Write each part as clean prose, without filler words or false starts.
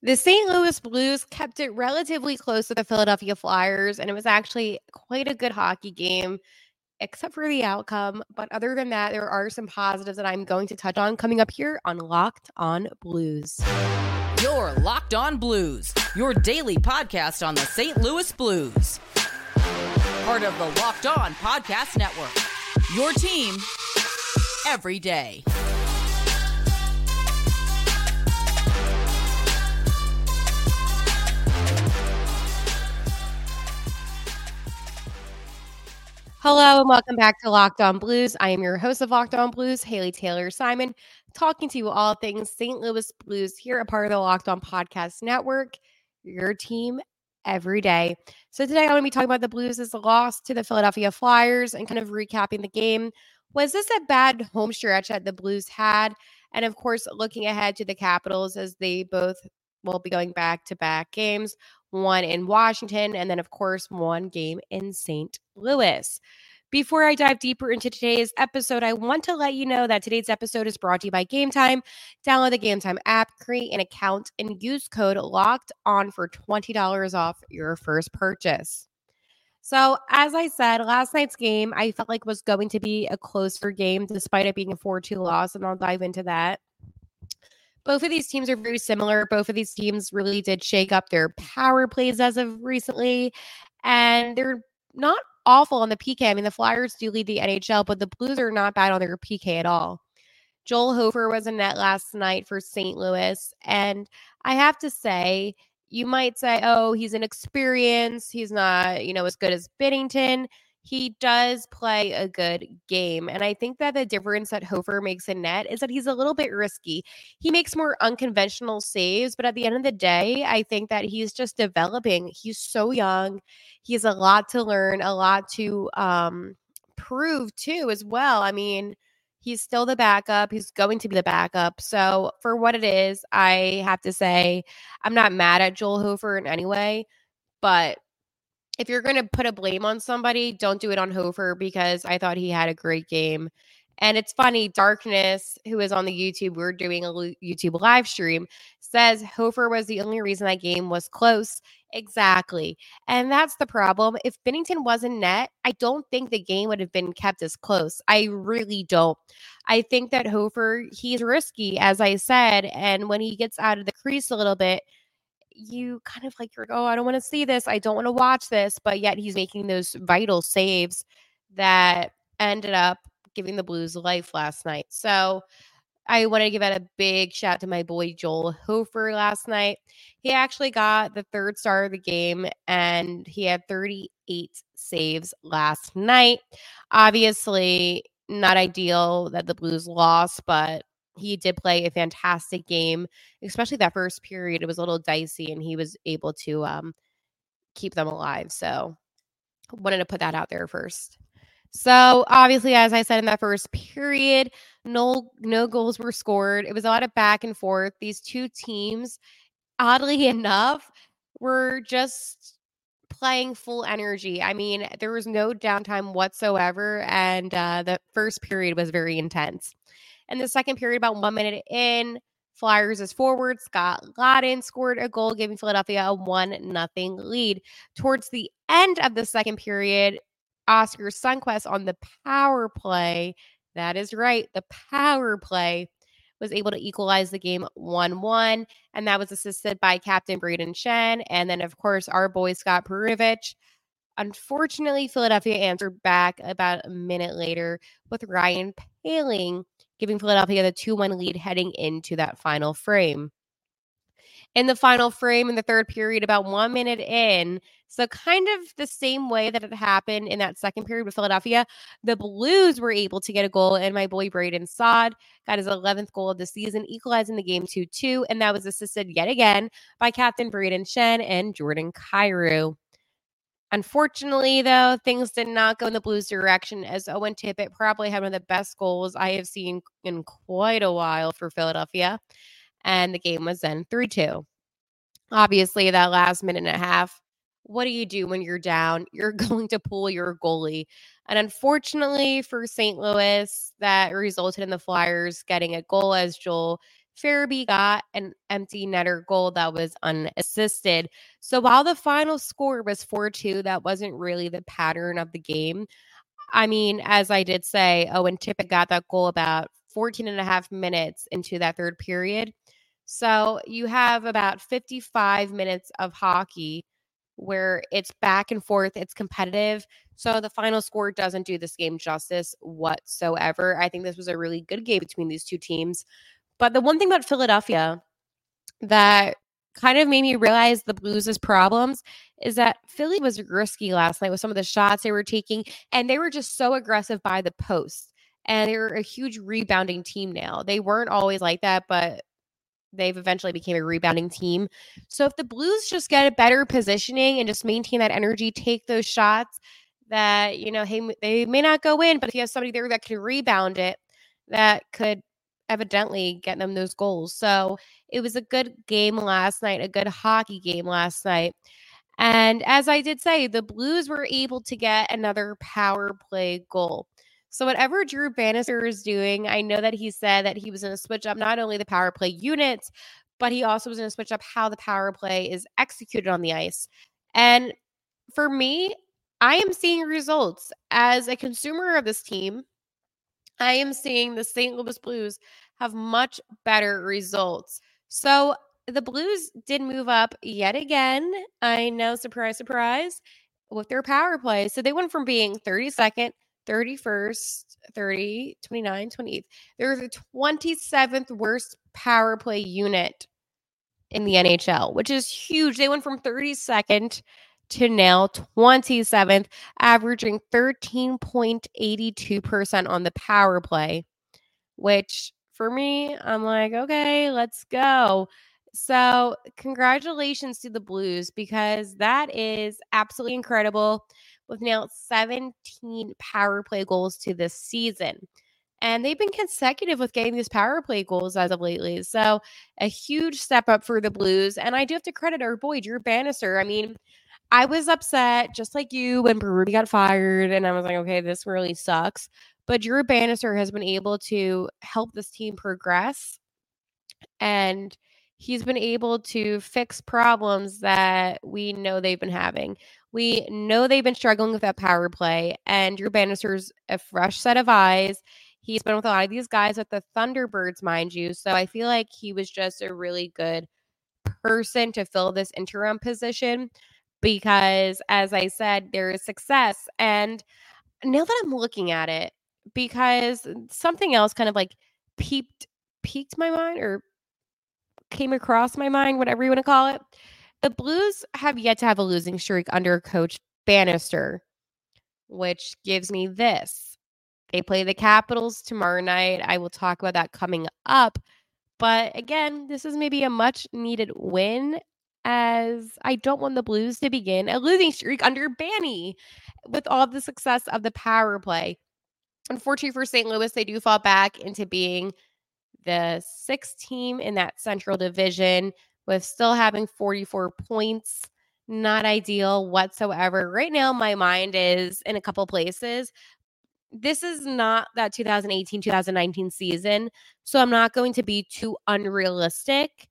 The St. Louis Blues kept it relatively close to the Philadelphia Flyers, and it was actually quite a good hockey game, except for the outcome. But other than that, there are some positives that I'm going to touch on coming up here on Locked On Blues. Your Locked On Blues, your daily podcast on the St. Louis Blues. Part of the Locked On Podcast Network, your team every day. Hello and welcome back to Locked On Blues. I am your host of Locked On Blues, Haley Taylor Simon, talking to you all things St. Louis Blues here, a part of the Locked On Podcast Network, your team every day. So today I'm going to be talking about the Blues' loss to the Philadelphia Flyers and kind of recapping the game. Was this a bad home stretch that the Blues had? And of course, looking ahead to the Capitals as they both will be going back-to-back games, one in Washington, and then, of course, one game in St. Louis. Before I dive deeper into today's episode, I want to let you know that today's episode is brought to you by Gametime. Download the Gametime app, create an account, and use code LOCKEDON for $20 off your first purchase. So, as I said, last night's game I felt like was going to be a closer game despite it being a 4-2 loss, and I'll dive into that. Both of these teams are very similar. Both of these teams really did shake up their power plays as of recently, and they're not awful on the PK. I mean, the Flyers do lead the NHL, but the Blues are not bad on their PK at all. Joel Hofer was in net last night for St. Louis, and I have to say, you might say, oh, he's inexperienced. He's not, as good as Binnington. He does play a good game. And I think that the difference that Hofer makes in net is that he's a little bit risky. He makes more unconventional saves, but at the end of the day, I think that he's just developing. He's so young. He has a lot to learn, a lot to prove too as well. I mean, he's still the backup. He's going to be the backup. So for what it is, I have to say I'm not mad at Joel Hofer in any way, but if you're going to put a blame on somebody, don't do it on Hofer, because I thought he had a great game. And it's funny, Darkness, who is on the YouTube, we're doing a YouTube live stream, says Hofer was the only reason that game was close. Exactly. And that's the problem. If Binnington was in net, I don't think the game would have been kept as close. I really don't. I think that Hofer, he's risky, as I said. And when he gets out of the crease a little bit, you kind of like, oh, I don't want to see this. I don't want to watch this. But yet he's making those vital saves that ended up giving the Blues life last night. So I want to give out a big shout out to my boy Joel Hofer last night. He actually got the third star of the game, and he had 38 saves last night. Obviously, not ideal that the Blues lost, but he did play a fantastic game, especially that first period. It was a little dicey, and he was able to keep them alive. So I wanted to put that out there first. So obviously, as I said, in that first period, no goals were scored. It was a lot of back and forth. These two teams, oddly enough, were just playing full energy. I mean, there was no downtime whatsoever, and the first period was very intense. And the second period, about 1 minute in, Flyers' forward Scott Laddin scored a goal, giving Philadelphia a 1-0 lead. Towards the end of the second period, Oscar Sunquest on the power play, that is right, the power play, was able to equalize the game 1-1, and that was assisted by Captain Braden Shen, and then, of course, our boy Scott Peruvich. Unfortunately, Philadelphia answered back about a minute later with Ryan Paling giving Philadelphia the 2-1 lead heading into that final frame. In the final frame in the third period, about 1 minute in, so kind of the same way that it happened in that second period with Philadelphia, the Blues were able to get a goal, and my boy Braden Saad got his 11th goal of the season, equalizing the game 2-2, and that was assisted yet again by Captain Braden Shen and Jordan Kyrou. Unfortunately, though, things did not go in the Blues' direction, as Owen Tippett probably had one of the best goals I have seen in quite a while for Philadelphia, and the game was then 3-2. Obviously, that last minute and a half, what do you do when you're down? You're going to pull your goalie. And unfortunately for St. Louis, that resulted in the Flyers getting a goal as Joel Farabee got an empty netter goal that was unassisted. So while the final score was 4-2, that wasn't really the pattern of the game. I mean, as I did say, Owen Tippett got that goal about 14 and a half minutes into that third period. So you have about 55 minutes of hockey where it's back and forth, it's competitive. So the final score doesn't do this game justice whatsoever. I think this was a really good game between these two teams. But the one thing about Philadelphia that kind of made me realize the Blues' problems is that Philly was risky last night with some of the shots they were taking, and they were just so aggressive by the post. And they were a huge rebounding team now. They weren't always like that, but they've eventually became a rebounding team. So if the Blues just get a better positioning and just maintain that energy, take those shots that, you know, hey, they may not go in, but if you have somebody there that can rebound it, that could evidently get them those goals. So it was a good game last night, a good hockey game last night. And as I did say, the Blues were able to get another power play goal. So whatever Drew Bannister is doing, I know that he said that he was going to switch up not only the power play units, but he also was going to switch up how the power play is executed on the ice. And for me, I am seeing results. As a consumer of this team, I am seeing the St. Louis Blues have much better results. So the Blues did move up yet again. I know, surprise, surprise, with their power play. So they went from being 32nd, 31st, 30, 29, 28th. They're the 27th worst power play unit in the NHL, which is huge. They went from 32nd to now 27th, averaging 13.82% on the power play, which for me, I'm like, okay, let's go. So congratulations to the Blues, because that is absolutely incredible, with now 17 power play goals to this season. And they've been consecutive with getting these power play goals as of lately. So a huge step up for the Blues. And I do have to credit our boy, Drew Bannister. I mean, I was upset, just like you, when Berube got fired. And I was like, okay, this really sucks. But Drew Bannister has been able to help this team progress. And he's been able to fix problems that we know they've been having. We know they've been struggling with that power play, and Drew Bannister's a fresh set of eyes. He's been with a lot of these guys at the Thunderbirds, mind you. So I feel like he was just a really good person to fill this interim position because, as I said, there is success. And now that I'm looking at it, because something else kind of like piqued my mind or came across my mind, whatever you want to call it. The Blues have yet to have a losing streak under Coach Bannister, which gives me this. They play the Capitals tomorrow night. I will talk about that coming up. But again, this is maybe a much-needed win, as I don't want the Blues to begin a losing streak under Banny with all the success of the power play. Unfortunately for St. Louis, they do fall back into being the sixth team in that Central Division, with still having 44 points. Not ideal whatsoever. Right now, my mind is in a couple places. This is not that 2018-2019 season, so I'm not going to be too unrealistic.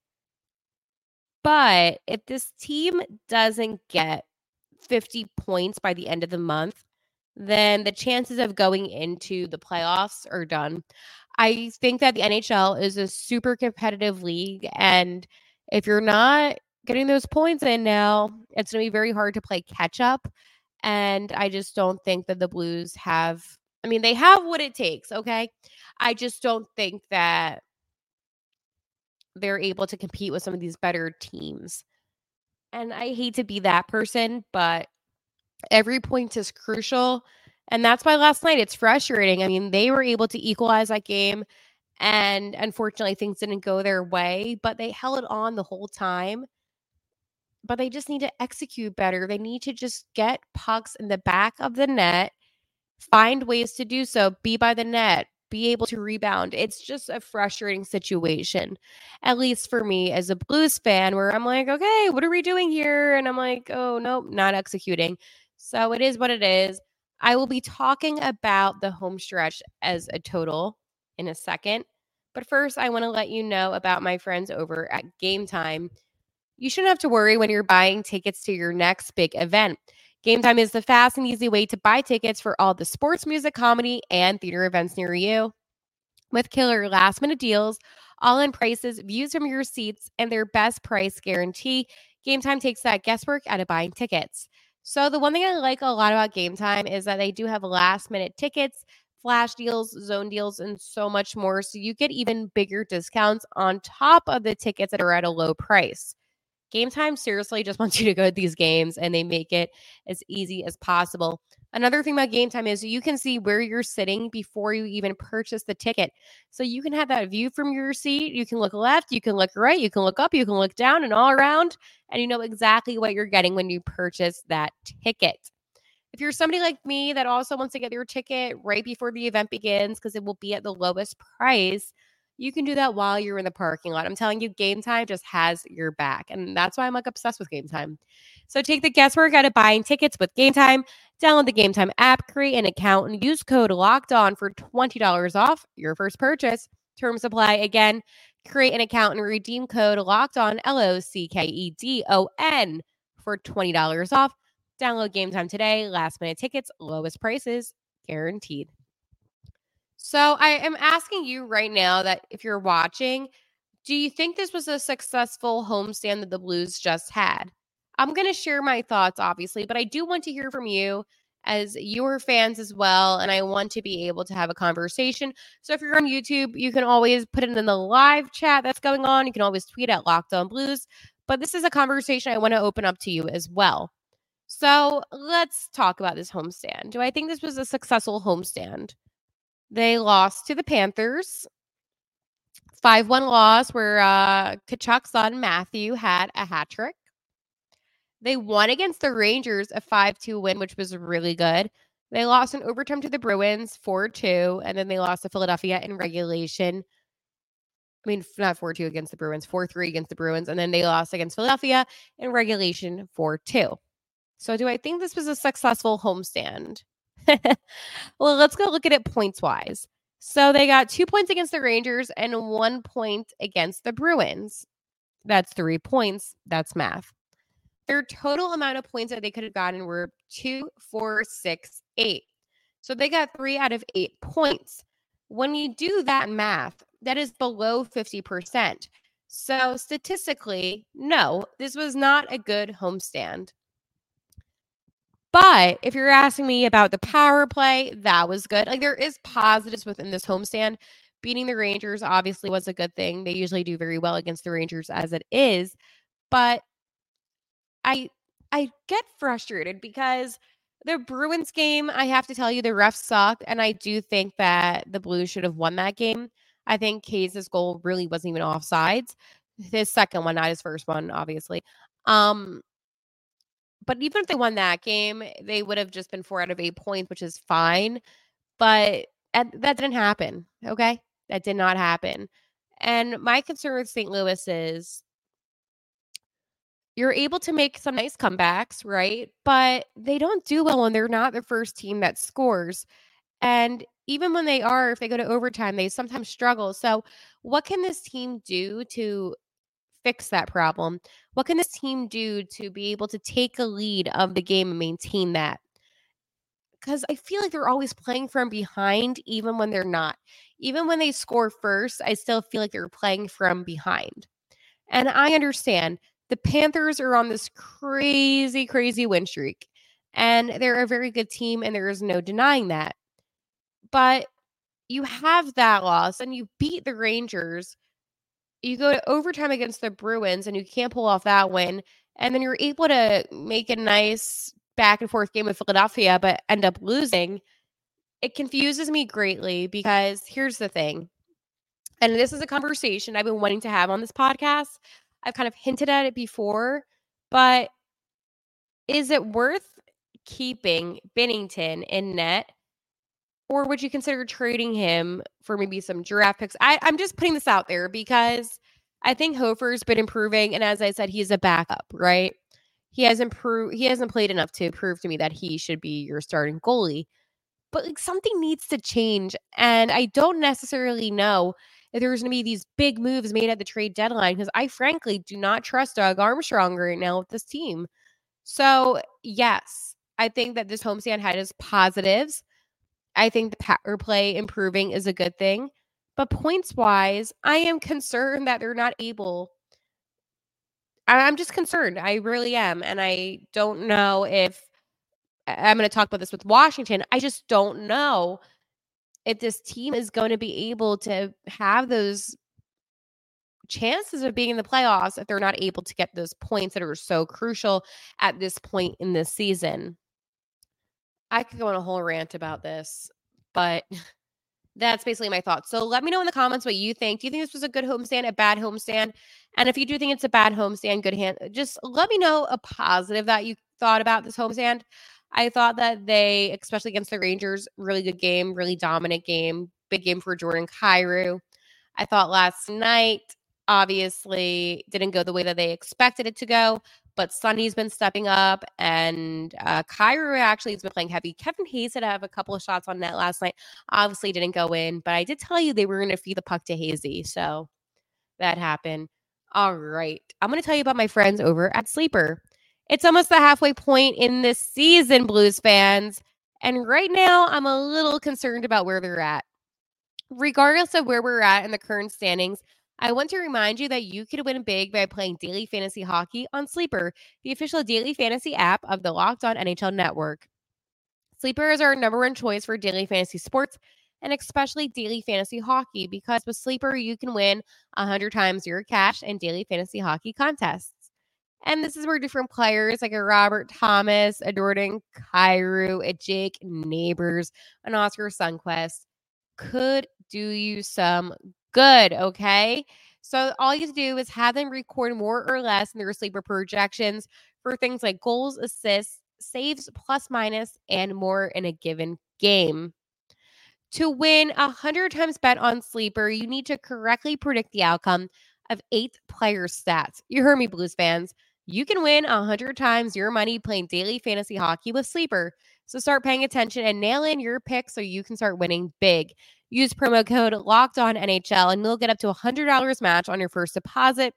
But if this team doesn't get 50 points by the end of the month, then the chances of going into the playoffs are done. I think that the NHL is a super competitive league, and if you're not getting those points in now, it's going to be very hard to play catch up. And I just don't think that the Blues have, I mean, they have what it takes, okay? I just don't think that they're able to compete with some of these better teams. And I hate to be that person, but every point is crucial. And that's why last night it's frustrating. I mean, they were able to equalize that game, and unfortunately, things didn't go their way, but they held it on the whole time. But they just need to execute better. They need to just get pucks in the back of the net, find ways to do so, be by the net, be able to rebound. It's just a frustrating situation, at least for me as a Blues fan, where I'm like, okay, what are we doing here? And I'm like, oh, nope, not executing. So it is what it is. I will be talking about the home stretch as a total in a second, But first, I want to let you know about my friends over at Gametime. You shouldn't have to worry when you're buying tickets to your next big event. Gametime is the fast and easy way to buy tickets for all the sports, music, comedy, and theater events near you. With killer last-minute deals, all-in prices, views from your seats, and their best price guarantee, Gametime takes that guesswork out of buying tickets. So the one thing I like a lot about Gametime is that they do have last-minute tickets, flash deals, zone deals, and so much more. So you get even bigger discounts on top of the tickets that are at a low price. Gametime seriously just wants you to go to these games, and they make it as easy as possible. Another thing about Gametime is you can see where you're sitting before you even purchase the ticket. So you can have that view from your seat. You can look left, you can look right, you can look up, you can look down and all around, and you know exactly what you're getting when you purchase that ticket. If you're somebody like me that also wants to get your ticket right before the event begins because it will be at the lowest price, you can do that while you're in the parking lot. I'm telling you, Gametime just has your back. And that's why I'm like obsessed with Gametime. So take the guesswork out of buying tickets with Gametime. Download the Gametime app, create an account, and use code LOCKEDON for $20 off your first purchase. Terms apply. Again, create an account and redeem code LOCKEDON, LOCKEDON, for $20 off. Download Gametime today. Last minute tickets, lowest prices, guaranteed. So I am asking you right now that if you're watching, do you think this was a successful homestand that the Blues just had? I'm going to share my thoughts, obviously, but I do want to hear from you as your fans as well, and I want to be able to have a conversation. So if you're on YouTube, you can always put it in the live chat that's going on. You can always tweet at Locked On Blues, but this is a conversation I want to open up to you as well. So let's talk about this homestand. Do I think this was a successful homestand? They lost to the Panthers. 5-1 loss where Kachuk's son Matthew had a hat trick. They won against the Rangers, a 5-2 win, which was really good. They lost in overtime to the Bruins, 4-2. And then they lost to Philadelphia in regulation. I mean, not 4-2 against the Bruins, 4-3 against the Bruins. And then they lost against Philadelphia in regulation, 4-2. So do I think this was a successful homestand? Well, let's go look at it points-wise. So they got 2 points against the Rangers and 1 point against the Bruins. That's 3 points. That's math. Their total amount of points that they could have gotten were 2, 4, 6, 8. So they got 3 out of 8 points. When you do that math, that is below 50%. So statistically, no, this was not a good homestand. But if you're asking me about the power play, that was good. Like, there is positives within this homestand. Beating the Rangers obviously was a good thing. They usually do very well against the Rangers as it is. But I get frustrated because the Bruins game, I have to tell you, the refs sucked. And I do think that the Blues should have won that game. I think Kays's goal really wasn't even offsides. His second one, not his first one, obviously. But even if they won that game, they would have just been 4 out of 8 points, which is fine. But that didn't happen, okay? That did not happen. And my concern with St. Louis is you're able to make some nice comebacks, right? But they don't do well when they're not the first team that scores. And even when they are, if they go to overtime, they sometimes struggle. So what can this team do to fix that problem? What can this team do to be able to take a lead of the game and maintain that? Because I feel like they're always playing from behind, even when they're not. Even when they score first, I still feel like they're playing from behind. And I understand the Panthers are on this crazy, crazy win streak. And they're a very good team, and there is no denying that. But you have that loss, and you beat the Rangers. You go to overtime against the Bruins and you can't pull off that win. And then you're able to make a nice back and forth game with Philadelphia, but end up losing. It confuses me greatly because here's the thing. And this is a conversation I've been wanting to have on this podcast. I've kind of hinted at it before, but is it worth keeping Binnington in net? Or would you consider trading him for maybe some draft picks? I'm just putting this out there because I think Hofer's been improving. And as I said, he's a backup, right? He hasn't played enough to prove to me that he should be your starting goalie. But like something needs to change. And I don't necessarily know if there was going to be these big moves made at the trade deadline, because I frankly do not trust Doug Armstrong right now with this team. So yes, I think that this homestand had its positives. I think the power play improving is a good thing. But points-wise, I am concerned that they're not able. I'm just concerned. I really am. And I don't know if I'm going to talk about this with Washington. I just don't know if this team is going to be able to have those chances of being in the playoffs if they're not able to get those points that are so crucial at this point in this season. I could go on a whole rant about this, but that's basically my thoughts. So let me know in the comments what you think. Do you think this was a good homestand, a bad homestand? And if you do think it's a bad homestand, good hand, just let me know a positive that you thought about this homestand. I thought that they, especially against the Rangers, really good game, really dominant game, big game for Jordan Kyrou. I thought last night, obviously, didn't go the way that they expected it to go, but Sonny's been stepping up, and Kyrou actually has been playing heavy. Kevin Hayes had a couple of shots on net last night. Obviously didn't go in, but I did tell you they were going to feed the puck to Hazy, so that happened. All right. I'm going to tell you about my friends over at Sleeper. It's almost the halfway point in this season, Blues fans, and right now I'm a little concerned about where they're at. Regardless of where we're at in the current standings, I want to remind you that you could win big by playing daily fantasy hockey on Sleeper, the official daily fantasy app of the Locked On NHL Network. Sleeper is our number one choice for daily fantasy sports and especially daily fantasy hockey, because with Sleeper, you can win 100 times your cash in daily fantasy hockey contests. And this is where different players like a Robert Thomas, a Jordan Kyrou, a Jake Neighbors, an Oscar Sunquest could do you some good, okay? So all you have to do is have them record more or less in their Sleeper projections for things like goals, assists, saves, plus minus, and more in a given game. To win 100 times bet on Sleeper, you need to correctly predict the outcome of 8 player stats. You heard me, Blues fans. You can win 100 times your money playing daily fantasy hockey with Sleeper. So start paying attention and nail in your pick so you can start winning big. Use promo code LOCKEDONNHL and you'll get up to $100 match on your first deposit.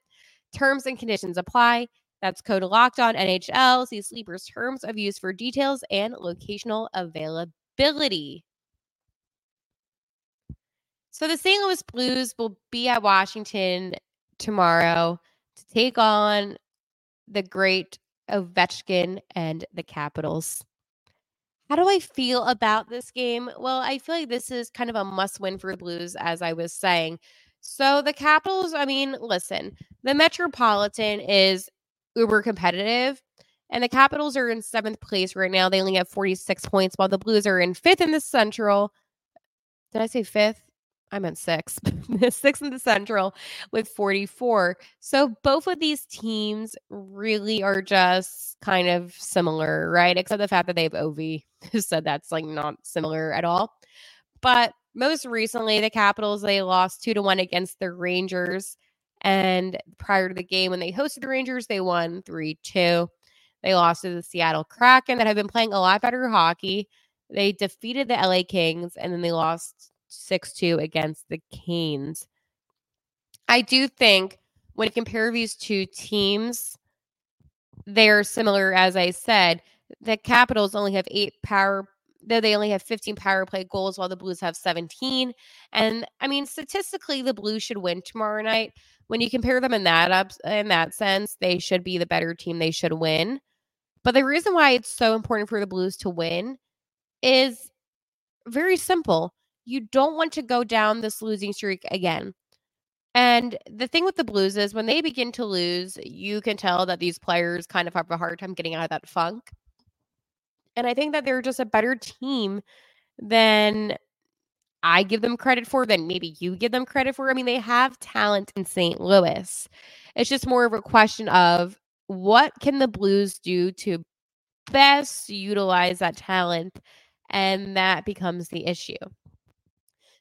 Terms and conditions apply. That's code LOCKEDONNHL. See Sleeper's terms of use for details and locational availability. So the St. Louis Blues will be at Washington tomorrow to take on the great Ovechkin and the Capitals. How do I feel about this game? Well, I feel like this is kind of a must-win for the Blues, as I was saying. So the Capitals, I mean, listen, the Metropolitan is uber competitive, and the Capitals are in 7th place right now. They only have 46 points, while the Blues are in 5th in the Central. Did I say 5th? I meant 6th. 6th in the Central with 44. So both of these teams really are just kind of similar, right? Except the fact that they have Ovi, so that's like not similar at all. But most recently, the Capitals, they lost 2-1 against the Rangers. And prior to the game, when they hosted the Rangers, they won 3-2. They lost to the Seattle Kraken that have been playing a lot better hockey. They defeated the LA Kings, and then they lost 6-2 against the Canes. I do think when you compare these two teams, they're similar. As I said, the Capitals only have 15 15 play goals, while the Blues have 17. And I mean, statistically, the Blues should win tomorrow night. When you compare them in that sense, they should be the better team. They should win. But the reason why it's so important for the Blues to win is very simple. You don't want to go down this losing streak again. And the thing with the Blues is when they begin to lose, you can tell that these players kind of have a hard time getting out of that funk. And I think that they're just a better team than I give them credit for, than maybe you give them credit for. I mean, they have talent in St. Louis. It's just more of a question of what can the Blues do to best utilize that talent? And that becomes the issue.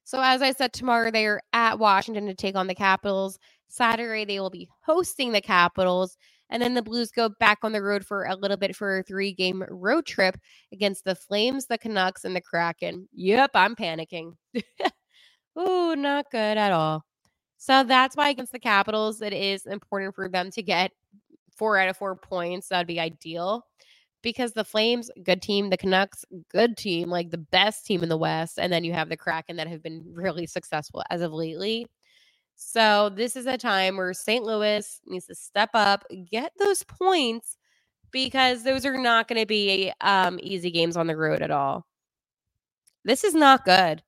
So as I said, tomorrow they are at Washington to take on the Capitals. Saturday, they will be hosting the Capitals. And then the Blues go back on the road for a little bit for a 3-game road trip against the Flames, the Canucks, and the Kraken. Yep, I'm panicking. Ooh, not good at all. So that's why against the Capitals, it is important for them to get 4 out of 4 points. That'd be ideal because the Flames, good team, the Canucks, good team, like the best team in the West. And then you have the Kraken that have been really successful as of lately. So this is a time where St. Louis needs to step up, get those points, because those are not going to be easy games on the road at all. This is not good.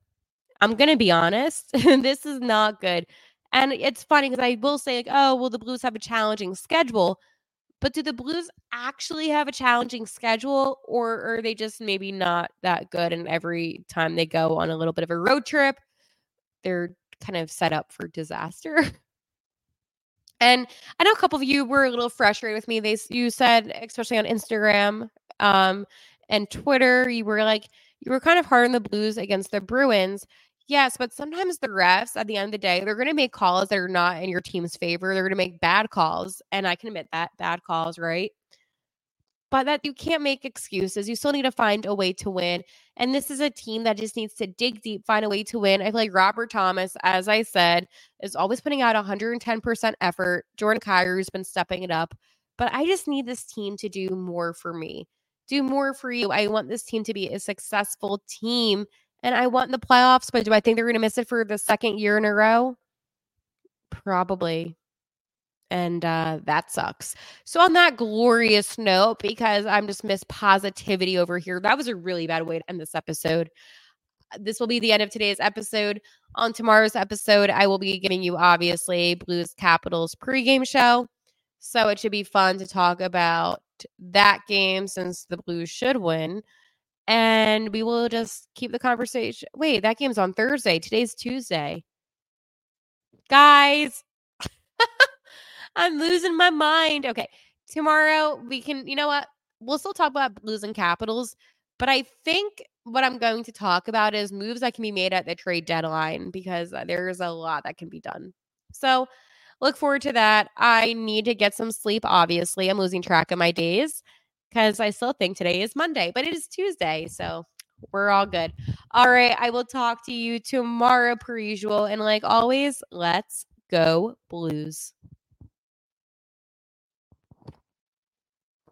I'm going to be honest. This is not good. And it's funny because I will say, like, oh, well, the Blues have a challenging schedule. But do the Blues actually have a challenging schedule, or are they just maybe not that good? And every time they go on a little bit of a road trip, they're kind of set up for disaster. And I know a couple of you were a little frustrated with me. You said, especially on Instagram and Twitter, you were kind of hard on the Blues against the Bruins. Yes, but sometimes the refs at the end of the day, they're going to make calls that are not in your team's favor. They're going to make bad calls. And I can admit that, bad calls, right? But that you can't make excuses. You still need to find a way to win. And this is a team that just needs to dig deep, find a way to win. I feel like Robert Thomas, as I said, is always putting out 110% effort. Jordan Kyrou has been stepping it up. But I just need this team to do more for me. Do more for you. I want this team to be a successful team. And I want the playoffs, but do I think they're going to miss it for the second year in a row? Probably. And that sucks. So on that glorious note, because I'm just Miss Positivity over here, that was a really bad way to end this episode. This will be the end of today's episode. On tomorrow's episode, I will be giving you, obviously, Blues Capitals pregame show. So it should be fun to talk about that game since the Blues should win. And we will just keep the conversation. Wait, that game's on Thursday. Today's Tuesday. Guys. I'm losing my mind. Okay, tomorrow we can, you know what? We'll still talk about Blues and Capitals, but I think what I'm going to talk about is moves that can be made at the trade deadline because there's a lot that can be done. So look forward to that. I need to get some sleep, obviously. I'm losing track of my days because I still think today is Monday, but it is Tuesday, so we're all good. All right, I will talk to you tomorrow per usual, and like always, let's go Blues.